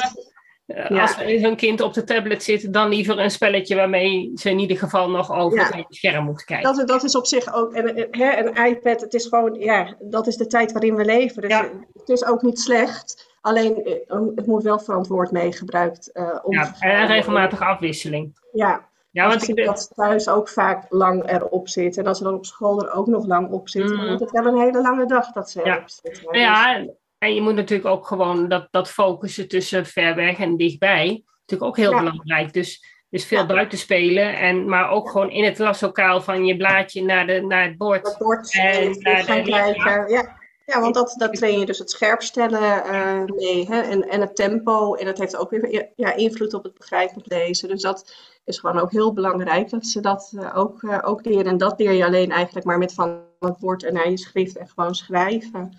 Uh, ja. Als er zo'n kind op de tablet zit, dan liever een spelletje waarmee ze in ieder geval nog over ja. het scherm moeten kijken. Dat, dat is op zich ook, en, hè, een iPad, het is gewoon, ja, dat is de tijd waarin we leven. Dus ja. Het is ook niet slecht. Alleen, het moet wel verantwoord mee gebruikt. Uh, om ja, en regelmatige afwisseling. Ja, ja want ik zie dat thuis ook vaak lang erop zit. En als ze dan op school er ook nog lang op zit, mm. dan wordt het wel een hele lange dag dat ze ja. erop zit. Ja, ja en, en je moet natuurlijk ook gewoon dat, dat focussen tussen ver weg en dichtbij. Natuurlijk ook heel ja. belangrijk. Dus, dus veel ja. buiten spelen, en, maar ook ja. gewoon in het klaslokaal van je blaadje naar, de, naar het bord. Dat bord en naar de kijken, ja. Ja, want dat, dat train je dus het scherpstellen uh, mee hè? En, en het tempo. En dat heeft ook weer ja, invloed op het begrijpend lezen. Dus dat is gewoon ook heel belangrijk dat ze dat uh, ook, uh, ook leren. En dat leer je alleen eigenlijk maar met van het woord en naar je schrift en gewoon schrijven.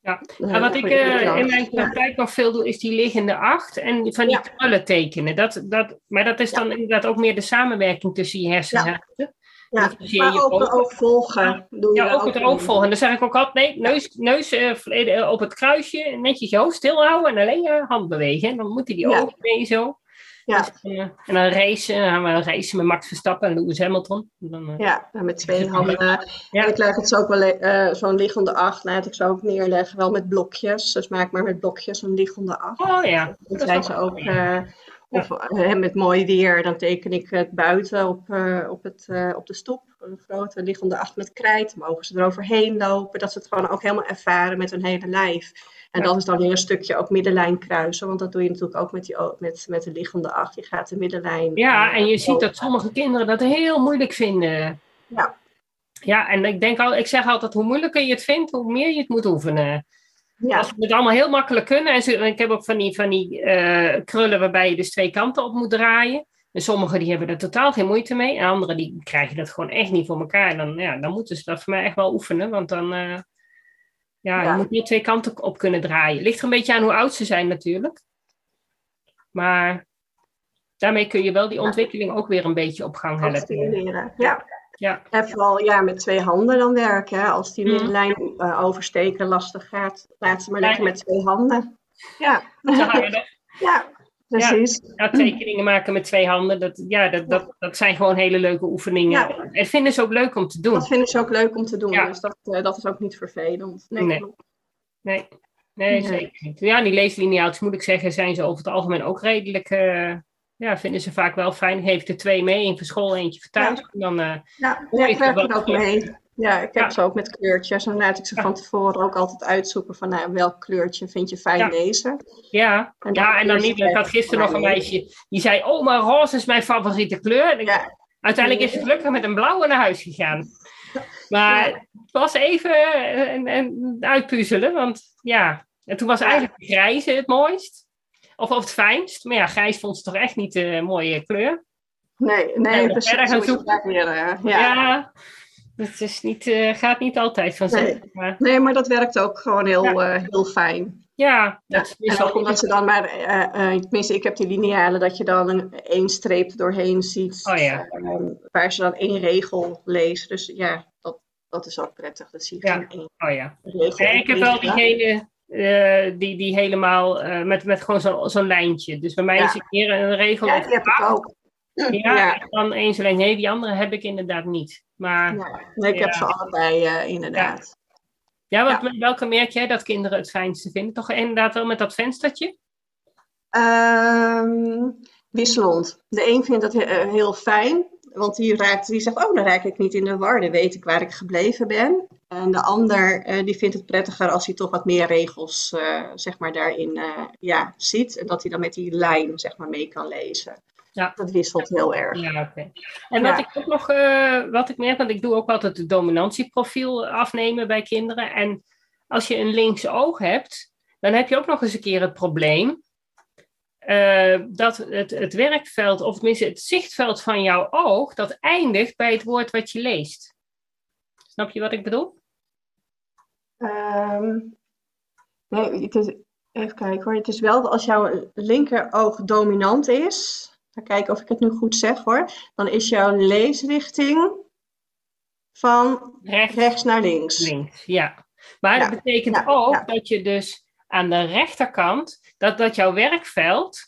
Ja, uh, wat ik uh, in mijn praktijk nog veel doe is die liggende acht en van die ja. krullen tekenen. Dat, dat, maar dat is dan ja. inderdaad ook meer de samenwerking tussen je hersenen. Ja. Ja, maar ook het oog volgen. Doe ja, je ook het oog volgen. Dan zeg ik ook altijd, nee, neus, neus uh, op het kruisje, netjes je hoofd stilhouden en alleen je hand bewegen. En dan moeten die ja. ogen mee zo. Ja. Dus, uh, en dan racen, dan gaan we racen met Max Verstappen en Lewis Hamilton. Dan, uh, ja, met twee handen. Ja. En ik leg het zo ook wel, uh, zo'n liggende acht, laat ik ze ook neerleggen, wel met blokjes. Dus maak maar met blokjes een liggende acht. Oh ja. Dan zijn ze ook... Uh, Ja. Of hè, met mooi weer, dan teken ik het buiten op, uh, op, het, uh, op de stoep. Een grote liggende acht met krijt. Mogen ze eroverheen lopen. Dat ze het gewoon ook helemaal ervaren met hun hele lijf. En ja. dat is dan weer een stukje ook middenlijn kruisen. Want dat doe je natuurlijk ook met, die, met, met de liggende acht. Je gaat de middenlijn... Ja, en je ziet dat sommige kinderen dat heel moeilijk vinden. Ja. Ja, en ik, denk al, ik zeg altijd, hoe moeilijker je het vindt, hoe meer je het moet oefenen. Ja. Als we het allemaal heel makkelijk kunnen. En, zo, en ik heb ook van die, van die uh, krullen waarbij je dus twee kanten op moet draaien. En sommigen die hebben er totaal geen moeite mee. En anderen die krijgen dat gewoon echt niet voor elkaar. En dan, ja, dan moeten ze dat voor mij echt wel oefenen. Want dan uh, ja, ja. je moet je twee kanten op kunnen draaien. Ligt er een beetje aan hoe oud ze zijn natuurlijk. Maar daarmee kun je wel die ontwikkeling ook weer een beetje op gang helpen. Ja. Ja. En vooral ja, met twee handen dan werken. Hè? Als die middenlijn mm. uh, oversteken lastig gaat, laat ze maar lekker met twee handen. Ja, ja precies. Ja. Ja, tekeningen maken met twee handen, dat, ja, dat, dat, dat zijn gewoon hele leuke oefeningen. Ja. En vinden ze ook leuk om te doen. Dat vinden ze ook leuk om te doen, ja. Dus dat, uh, dat is ook niet vervelend. Nee, nee. nee. nee ja. zeker niet. Ja, die leeslineaaltjes moet ik zeggen, zijn ze over het algemeen ook redelijk... Uh... Ja, vinden ze vaak wel fijn. Heeft er twee mee, één voor school, eentje voor thuis. Ja, en dan, uh, ja, ja ik werk er ook mee. Ja, ik heb ja. ze ook met kleurtjes. En dan laat ik ze ja. van tevoren ook altijd uitzoeken van nou, welk kleurtje vind je fijn ja. lezen. Ja, en dan, ja, en dan niet. Ik had gisteren nog een meisje die zei, oh, maar roze is mijn favoriete kleur. Ik, ja. Uiteindelijk is ze gelukkig met een blauwe naar huis gegaan. Maar ja. het was even en, en uitpuzzelen, want ja. En toen was eigenlijk de grijze het mooist. Of, of het fijnst. Maar ja, grijs vond ze toch echt niet de uh, mooie kleur. Nee, nee, precies. Verder gaan zoeken. Meer, ja. ja, dat is niet, uh, gaat niet altijd vanzelf. Nee. Maar... nee, maar dat werkt ook gewoon heel, ja. uh, heel fijn. Ja. Dat ja. Is en ook omdat ze dan maar... Uh, uh, tenminste, ik heb die linealen dat je dan een één streep doorheen ziet. Oh, ja. uh, waar ze dan één regel lezen. Dus ja, dat, dat is ook prettig. Dat zie je ja. één oh, ja. regel. Ja, ik heb wel diegene... Uh, die, die helemaal uh, met, met gewoon zo'n zo'n lijntje. Dus bij mij ja. is het meer een regel. Ja, die heb ik ook. Ja, ja. En dan eens alleen. Nee, die andere heb ik inderdaad niet. Maar, ja. nee, ik ja. heb ze allebei uh, inderdaad. Ja, ja want ja. welke merk jij dat kinderen het fijnste vinden? Toch inderdaad wel met dat venstertje? Um, wisselend. De een vindt dat uh, heel fijn. Want die, raakt, die zegt, oh, dan raak ik niet in de war. Dan weet ik waar ik gebleven ben. En de ander, uh, die vindt het prettiger als hij toch wat meer regels, uh, zeg maar, daarin uh, ja, ziet. En dat hij dan met die lijn, zeg maar, mee kan lezen. Ja. Dat wisselt heel erg. Ja, okay. En ja. wat ik ook nog, uh, wat ik merk, want ik doe ook altijd het dominantieprofiel afnemen bij kinderen. En als je een links oog hebt, dan heb je ook nog eens een keer het probleem. Uh, dat het, het werkveld, of tenminste het zichtveld van jouw oog, dat eindigt bij het woord wat je leest. Snap je wat ik bedoel? Um, nee, het is, even kijken hoor. Het is wel, als jouw linkeroog dominant is, dan kijken of ik het nu goed zeg hoor, dan is jouw leesrichting van rechts, rechts naar links. Links, ja. Maar ja. dat betekent ja. ook ja. dat je dus aan de rechterkant dat, dat jouw werkveld,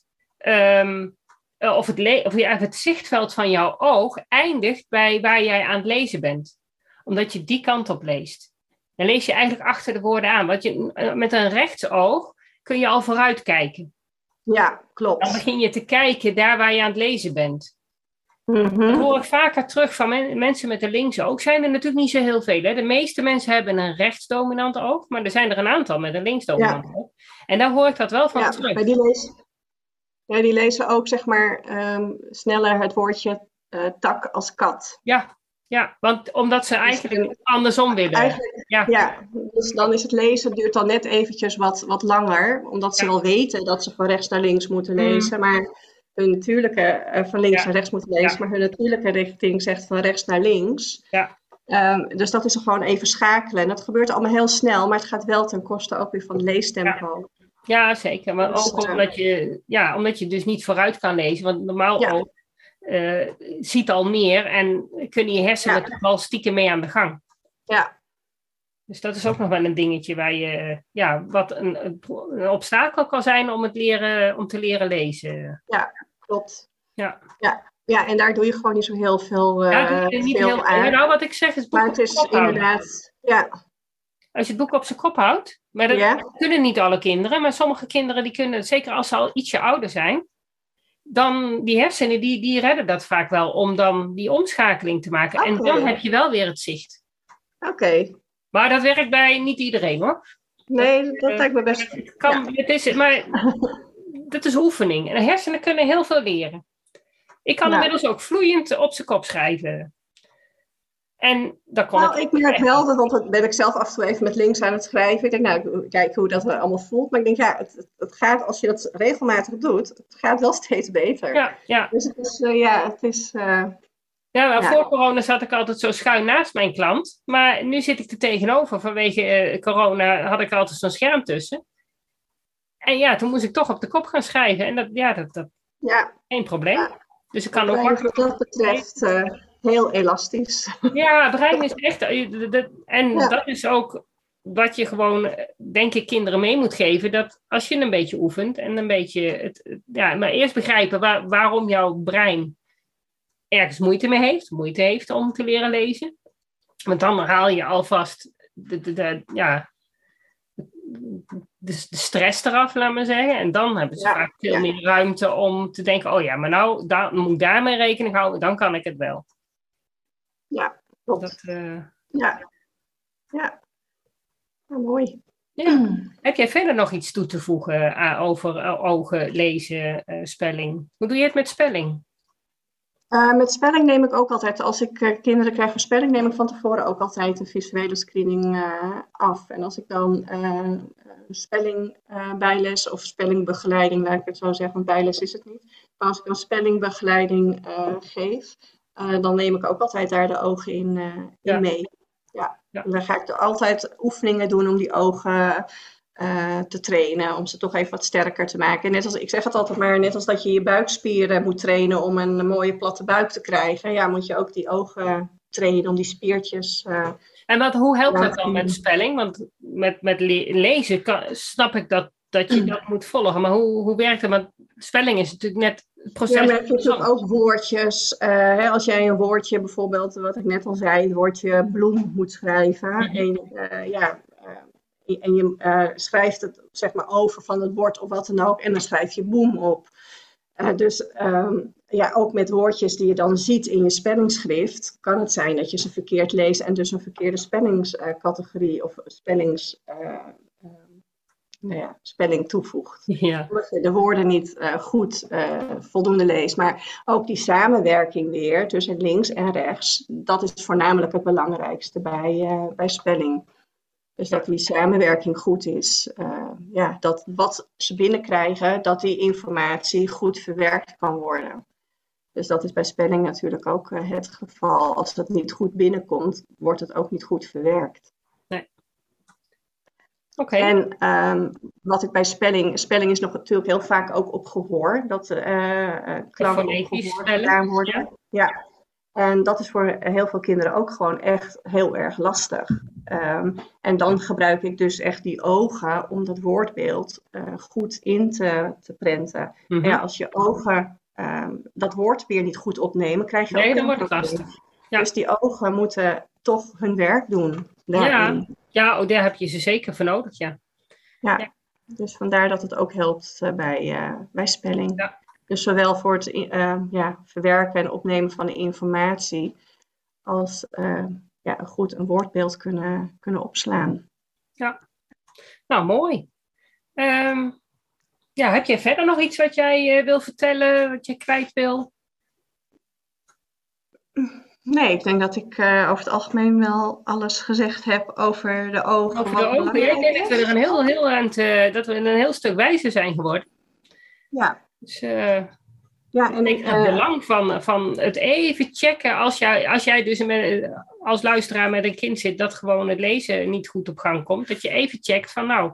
um, of, het le- of het zichtveld van jouw oog, eindigt bij waar jij aan het lezen bent. Omdat je die kant op leest. Dan lees je eigenlijk achter de woorden aan. Want je, met een rechtsoog kun je al vooruit kijken. Ja, klopt. Dan begin je te kijken daar waar je aan het lezen bent. Mm-hmm. Dat hoor ik vaker terug van men, mensen met een links oog. Zijn er natuurlijk niet zo heel veel. Hè? De meeste mensen hebben een rechtsdominant oog. Maar er zijn er een aantal met een linksdominant ja. oog. En daar hoor ik dat wel van ja, terug. Maar die, lezen, ja, die lezen ook zeg maar um, sneller het woordje uh, tak als kat. Ja, ja, want omdat ze eigenlijk andersom willen. Ja. ja, dus dan is het lezen, duurt dan net eventjes wat, wat langer. Omdat ze ja. wel weten dat ze van rechts naar links moeten lezen. Mm. Maar hun natuurlijke, uh, van links ja. naar rechts moeten lezen. Ja. Maar hun natuurlijke richting zegt van rechts naar links. Ja. Um, dus dat is gewoon even schakelen. En dat gebeurt allemaal heel snel. Maar het gaat wel ten koste ook weer van leestempo. Ja, ja zeker. Maar dus, ook omdat je, ja, omdat je dus niet vooruit kan lezen. Want normaal ja. ook. Uh, ziet al meer en kunnen je hersenen ja. toch wel stiekem mee aan de gang. Ja. Dus dat is ook nog wel een dingetje waar je, ja, wat een, een obstakel kan zijn om, het leren, om te leren lezen. Ja, klopt. Ja. Ja. Ja, en daar doe je gewoon niet zo heel veel, uh, ja, doe je niet veel heel, aan. Nou, wat ik zeg is boek op zijn kop houden. Inderdaad, ja. Als je het boek op zijn kop houdt, maar dat ja. kunnen niet alle kinderen, maar sommige kinderen die kunnen, zeker als ze al ietsje ouder zijn, dan die hersenen, die, die redden dat vaak wel om dan die omschakeling te maken. Okay. En dan heb je wel weer het zicht. Oké. Okay. Maar dat werkt bij niet iedereen hoor. Nee, dat uh, lijkt me best. Het kan, ja. het is, maar dat is oefening. En de hersenen kunnen heel veel leren. Ik kan nou. inmiddels ook vloeiend op zijn kop schrijven. En dan kon nou, ik merk wel, dat, want dat ben ik zelf af en toe even met links aan het schrijven. Ik denk, nou, kijk hoe dat allemaal voelt. Maar ik denk, ja, het, het gaat, als je dat regelmatig doet, het gaat wel steeds beter. Ja, ja. Dus het is, uh, ja, het is... Uh, ja, maar ja, voor corona zat ik altijd zo schuin naast mijn klant. Maar nu zit ik er tegenover. Vanwege uh, corona had ik er altijd zo'n scherm tussen. En ja, toen moest ik toch op de kop gaan schrijven. En dat, ja, dat... dat ja. Geen probleem. Ja. Dus ik kan ook makkelijk... Wat dat betreft... Uh, heel elastisch. Ja, het brein is echt... En ja. dat is ook wat je gewoon, denk ik, kinderen mee moet geven. Dat als je een beetje oefent en een beetje... Het, ja, maar eerst begrijpen waar, waarom jouw brein ergens moeite mee heeft. Moeite heeft om te leren lezen. Want dan haal je alvast de, de, de, ja, de, de stress eraf, laat maar zeggen. En dan hebben ze ja. vaak veel ja. meer ruimte om te denken... Oh ja, maar nou da, moet ik daarmee rekening houden. Dan kan ik het wel. Ja, klopt. Dat, uh... ja. Ja. Nou, mooi. Ja. Mm. Heb jij verder nog iets toe te voegen uh, over uh, ogen, lezen, uh, spelling? Hoe doe je het met spelling? Uh, met spelling neem ik ook altijd, als ik uh, kinderen krijg voor spelling, neem ik van tevoren ook altijd een visuele screening uh, af. En als ik dan uh, spelling uh, bijles of spellingbegeleiding, laat ik het zo zeggen, want bijles is het niet. Maar als ik dan spellingbegeleiding uh, geef... Uh, dan neem ik ook altijd daar de ogen in, uh, in ja. mee. Ja. Ja. Dan ga ik er altijd oefeningen doen om die ogen uh, te trainen. Om ze toch even wat sterker te maken. Net als, ik zeg het altijd maar, net als dat je je buikspieren moet trainen om een mooie platte buik te krijgen. Ja, moet je ook die ogen trainen om die spiertjes... Uh, en wat, hoe helpt dat dan met spelling? Want met, met le- lezen kan, snap ik dat, dat je dat moet volgen. Maar hoe, hoe werkt dat? Want spelling is natuurlijk net... Ja, maar heb je natuurlijk ook woordjes. Uh, hè, als jij een woordje, bijvoorbeeld wat ik net al zei, het woordje bloem moet schrijven. Mm-hmm. En, uh, ja, uh, en je uh, schrijft het zeg maar over van het woord of wat dan ook. En dan schrijf je boem op. Uh, dus um, ja, ook met woordjes die je dan ziet in je spellingsschrift, kan het zijn dat je ze verkeerd leest en dus een verkeerde spellingscategorie uh, of spellings... Uh, Nou ja, spelling toevoegt. Ja. Omdat je de woorden niet uh, goed uh, voldoende leest. Maar ook die samenwerking weer tussen links en rechts. Dat is voornamelijk het belangrijkste bij, uh, bij spelling. Dus ja. dat die samenwerking goed is. Uh, ja, dat wat ze binnenkrijgen, dat die informatie goed verwerkt kan worden. Dus dat is bij spelling natuurlijk ook uh, het geval. Als dat niet goed binnenkomt, wordt het ook niet goed verwerkt. Okay. En um, wat ik bij spelling... Spelling is nog natuurlijk heel vaak ook op gehoor. Dat uh, klanken op gehoor gedaan worden. Ja. Ja. En dat is voor heel veel kinderen ook gewoon echt heel erg lastig. Um, en dan gebruik ik dus echt die ogen om dat woordbeeld uh, goed in te, te prenten. Mm-hmm. En ja, als je ogen um, dat woord weer niet goed opnemen, krijg je nee, ook... Nee, dan wordt het lastig. Ja. Dus die ogen moeten toch hun werk doen. Ja, ja oh, daar heb je ze zeker voor nodig, ja. Ja, ja. Dus vandaar dat het ook helpt uh, bij, uh, bij spelling. Ja. Dus zowel voor het uh, ja, verwerken en opnemen van de informatie als uh, ja, goed een woordbeeld kunnen, kunnen opslaan. Ja, nou mooi. Um, ja, heb jij verder nog iets wat jij uh, wil vertellen, wat je kwijt wil? Nee, ik denk dat ik uh, over het algemeen wel alles gezegd heb over de ogen. Over de ogen, ja, ik denk dat we er een heel, heel eind, uh, dat we een heel stuk wijzer zijn geworden. Ja. Dus uh, ja, en, ik denk het uh, belang van, van het even checken als jij, als jij dus met, als luisteraar met een kind zit dat gewoon het lezen niet goed op gang komt, dat je even checkt van nou,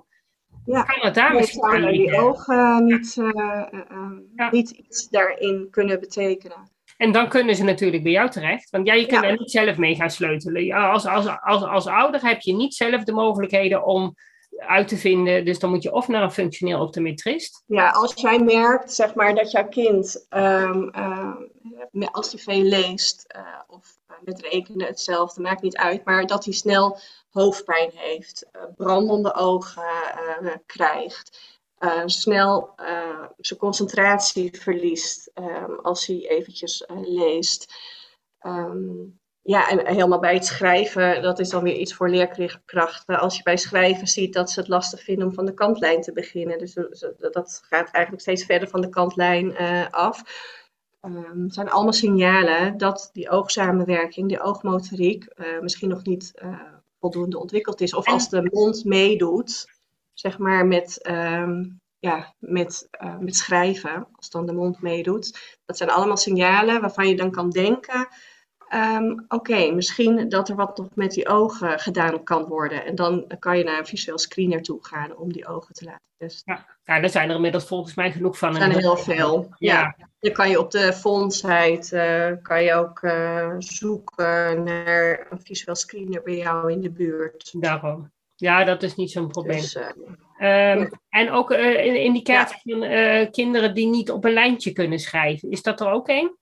ja, kan het daar misschien aan die ogen niet, uh, uh, ja. niet iets daarin kunnen betekenen. En dan kunnen ze natuurlijk bij jou terecht, want ja, je kan ja. er niet zelf mee gaan sleutelen. Als, als, als, als ouder heb je niet zelf de mogelijkheden om uit te vinden. Dus dan moet je of naar een functioneel optometrist. Ja, als jij merkt zeg maar, dat jouw kind, um, uh, als hij veel leest uh, of met rekenen hetzelfde, maakt niet uit, maar dat hij snel hoofdpijn heeft, uh, brandende ogen uh, krijgt, uh, snel uh, zijn concentratie verliest um, als hij eventjes uh, leest. Um, Ja, en helemaal bij het schrijven, dat is dan weer iets voor leerkrachten. Als je bij schrijven ziet dat ze het lastig vinden om van de kantlijn te beginnen. Dus dat gaat eigenlijk steeds verder van de kantlijn uh, af. Um, het zijn allemaal signalen dat die oogsamenwerking, die oogmotoriek, uh, misschien nog niet uh, voldoende ontwikkeld is. Of als de mond meedoet, zeg maar met, um, ja, met, uh, met schrijven, als dan de mond meedoet. Dat zijn allemaal signalen waarvan je dan kan denken... Um, Oké, okay, misschien dat er wat nog met die ogen gedaan kan worden. En dan kan je naar een visueel screener toe gaan om die ogen te laten testen. Ja, ja, daar zijn er inmiddels volgens mij genoeg van. Er zijn er heel veel. Ja. Ja. Dan kan je op de fondsite uh, kan je ook uh, zoeken naar een visueel screener bij jou in de buurt. Daarom. Ja, dat is niet zo'n probleem. Dus, uh, um, ja. En ook uh, een indicatie ja. van uh, kinderen die niet op een lijntje kunnen schrijven. Is dat er ook één?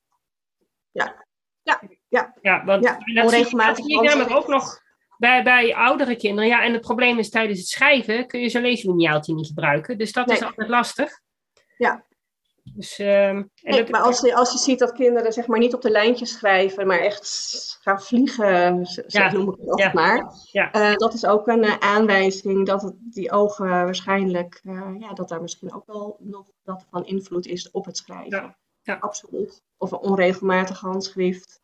Ja. Ja, ja. ja, want ja, dat zie ik namelijk ook nog bij, bij oudere kinderen. Ja, en het probleem is tijdens het schrijven kun je zo'n leeslineaaltje niet gebruiken. Dus dat nee. is altijd lastig. Ja. Dus, um, en nee, dat, maar als je, als je ziet dat kinderen zeg maar niet op de lijntjes schrijven, maar echt gaan vliegen, zo ja, noem ik het ook ja, maar. Ja. Uh, dat is ook een uh, aanwijzing dat het, die ogen waarschijnlijk, uh, ja, dat daar misschien ook wel nog wat van invloed is op het schrijven. Ja. Ja, absoluut. Of een onregelmatig handschrift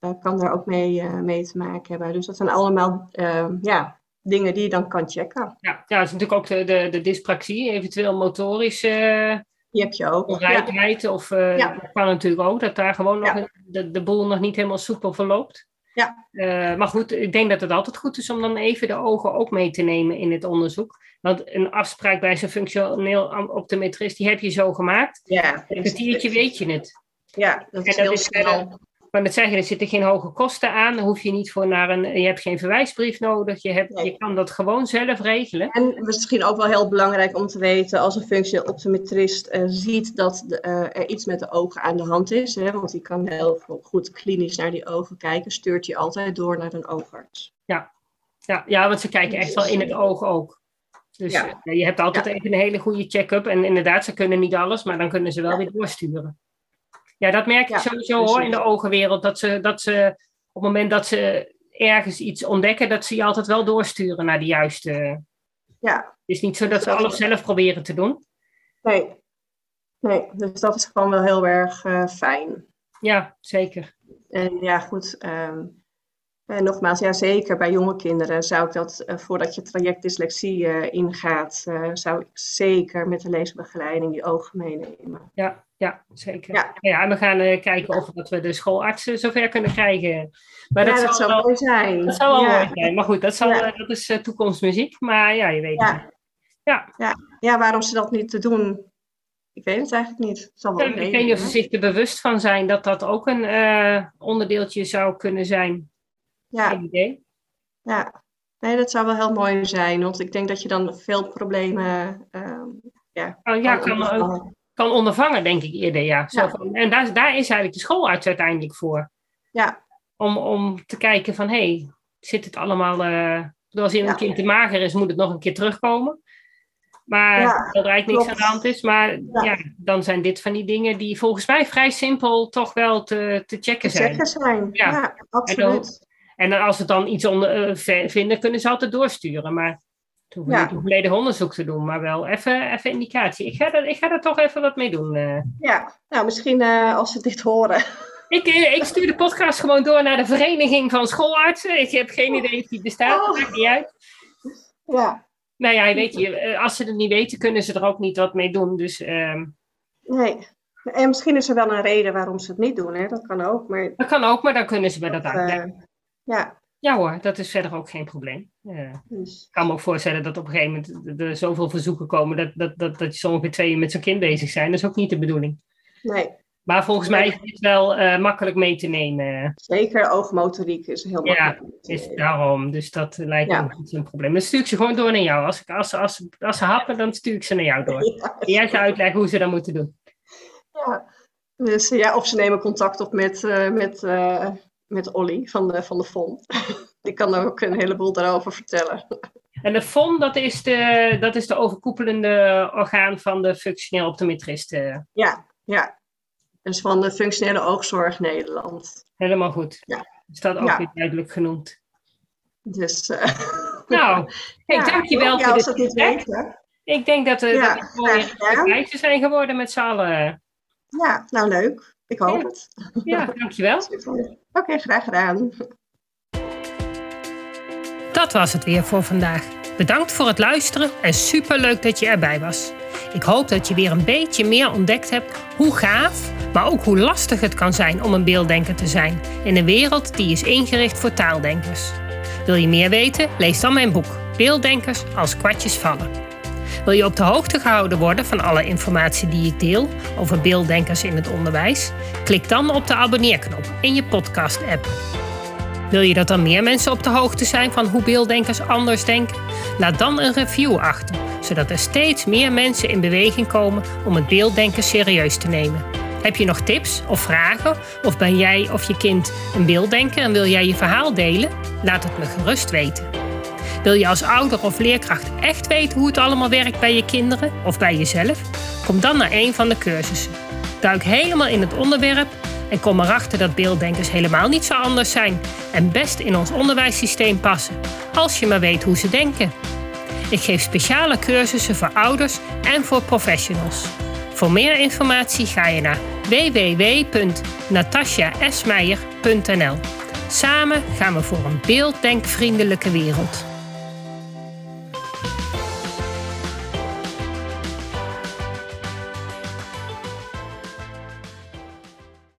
uh, kan daar ook mee, uh, mee te maken hebben. Dus dat zijn allemaal uh, ja, dingen die je dan kan checken. Ja, ja, dat is natuurlijk ook de, de, de dyspraxie, eventueel motorische uh, die heb je ook. Onrijpheid. Ja. Of uh, ja. dat kan natuurlijk ook, dat daar gewoon nog ja. de, de boel nog niet helemaal soepel verloopt. Ja. Uh, maar goed, ik denk dat het altijd goed is om dan even de ogen ook mee te nemen in het onderzoek. Want een afspraak bij zo'n functioneel optometrist, die heb je zo gemaakt. Ja, een kwartiertje weet je het. Ja, dat is en dat heel is, snel. Maar dat zeggen, er zitten geen hoge kosten aan. Dan hoef je niet voor naar een. Je hebt geen verwijsbrief nodig. Je, hebt, nee. je kan dat gewoon zelf regelen. En misschien ook wel heel belangrijk om te weten, als een functioneel optometrist uh, ziet dat de, uh, er iets met de ogen aan de hand is. Hè, want die kan heel goed klinisch naar die ogen kijken. Stuurt je altijd door naar een oogarts. Ja, ja, ja, want ze kijken echt wel in het oog ook. Dus ja. je hebt altijd ja. even een hele goede check-up. En inderdaad, ze kunnen niet alles, maar dan kunnen ze wel ja. weer doorsturen. Ja, dat merk je ja, sowieso precies. hoor in de ogenwereld. Dat ze, dat ze op het moment dat ze ergens iets ontdekken, dat ze je altijd wel doorsturen naar de juiste. Ja. Het is niet zo dat ze alles zelf proberen te doen. Nee, nee, dus dat is gewoon wel heel erg uh, fijn. Ja, zeker. En ja, goed. Um... En nogmaals, ja, zeker bij jonge kinderen zou ik dat, uh, voordat je traject dyslexie uh, ingaat, uh, zou ik zeker met de leesbegeleiding die ogen meenemen. Ja, ja, zeker. Ja. Ja, we gaan uh, kijken of dat we de schoolartsen zover kunnen krijgen. Maar ja, dat, dat zou mooi zijn. Dat zou wel ja. mooi zijn, maar goed, dat, zal, ja. uh, dat is uh, toekomstmuziek, maar ja, je weet ja. het. Ja. Ja. Ja, waarom ze dat niet te doen? Ik weet het eigenlijk niet. Zal wel ik weet niet of ze zich er bewust van zijn dat dat ook een uh, onderdeeltje zou kunnen zijn. Ja. Geen idee. Ja, nee, dat zou wel heel mooi zijn. Want ik denk dat je dan veel problemen um, ja, oh, ja, kan, kan, ondervangen. kan ondervangen, denk ik eerder. Ja. Zo ja. Van, en daar, daar is eigenlijk de schoolarts uiteindelijk voor. Ja. Om, om te kijken van, hé, hey, zit het allemaal... Uh, als iemand ja. kind te mager is, moet het nog een keer terugkomen. Maar ja, dat er eigenlijk niks klopt. aan de hand is. Maar ja. ja, dan zijn dit van die dingen die volgens mij vrij simpel toch wel te, te checken zijn. Te checken zijn, ja, ja absoluut. En, dan, en als ze dan iets onder, uh, vinden, kunnen ze altijd doorsturen. Maar toen hoef je niet een volledig onderzoek te doen. Maar wel even, even indicatie. Ik ga, er, ik ga er toch even wat mee doen. Uh. Ja, nou misschien uh, als ze dit horen... Ik, ik stuur de podcast gewoon door naar de Vereniging van Schoolartsen. Ik heb geen idee of die bestaat, dat maakt niet uit. Ja. Nou ja, weet je, als ze het niet weten, kunnen ze er ook niet wat mee doen. Dus, um... Nee, en misschien is er wel een reden waarom ze het niet doen, hè? Dat kan ook. Maar... Dat kan ook, maar dan kunnen ze bij dat, dat uitleggen. Uh, ja. ja hoor, dat is verder ook geen probleem. Uh, dus. Ik kan me ook voorstellen dat op een gegeven moment er zoveel verzoeken komen... dat, dat, dat, dat je zo ongeveer twee uur met zo'n kind bezig zijn. Dat is ook niet de bedoeling. Nee. Maar volgens mij is dit wel uh, makkelijk mee te nemen. Zeker, oogmotoriek is heel makkelijk. Ja, is daarom. Dus dat lijkt ja. me niet zo'n probleem. Dan stuur ik ze gewoon door naar jou. Als, ik, als, als, als ze happen, dan stuur ik ze naar jou door. Ja. En jij gaat uitleggen hoe ze dat moeten doen. Ja, dus, ja of ze nemen contact op met, uh, met, uh, met Olly van de, van de F O N. Die kan ook een heleboel daarover vertellen. En de F O N, dat is de, dat is de overkoepelende orgaan van de functioneel optometrist. Ja, ja. Dus van de Functionele Oogzorg Nederland. Helemaal goed. Ja. Is dat ook ja. weer duidelijk genoemd. Dus, uh, nou, hey, ja, dankjewel ja, voor dit gesprek. Ik denk dat, uh, ja, dat we mooie ja, ja. zijn geworden met z'n allen. Ja, nou leuk. Ik hoop ja. het. Ja, dankjewel. Oké, okay, graag gedaan. Dat was het weer voor vandaag. Bedankt voor het luisteren en superleuk dat je erbij was. Ik hoop dat je weer een beetje meer ontdekt hebt hoe gaaf, maar ook hoe lastig het kan zijn om een beelddenker te zijn in een wereld die is ingericht voor taaldenkers. Wil je meer weten? Lees dan mijn boek Beelddenkers als kwartjes vallen. Wil je op de hoogte gehouden worden van alle informatie die ik deel over beelddenkers in het onderwijs? Klik dan op de abonneerknop in je podcast-app. Wil je dat dan meer mensen op de hoogte zijn van hoe beelddenkers anders denken? Laat dan een review achter, zodat er steeds meer mensen in beweging komen om het beelddenken serieus te nemen. Heb je nog tips of vragen? Of ben jij of je kind een beelddenker en wil jij je verhaal delen? Laat het me gerust weten. Wil je als ouder of leerkracht echt weten hoe het allemaal werkt bij je kinderen of bij jezelf? Kom dan naar een van de cursussen. Duik helemaal in het onderwerp. En kom erachter dat beelddenkers helemaal niet zo anders zijn en best in ons onderwijssysteem passen, als je maar weet hoe ze denken. Ik geef speciale cursussen voor ouders en voor professionals. Voor meer informatie ga je naar w w w punt natasja esmeijer punt n l. Samen gaan we voor een beelddenkvriendelijke wereld.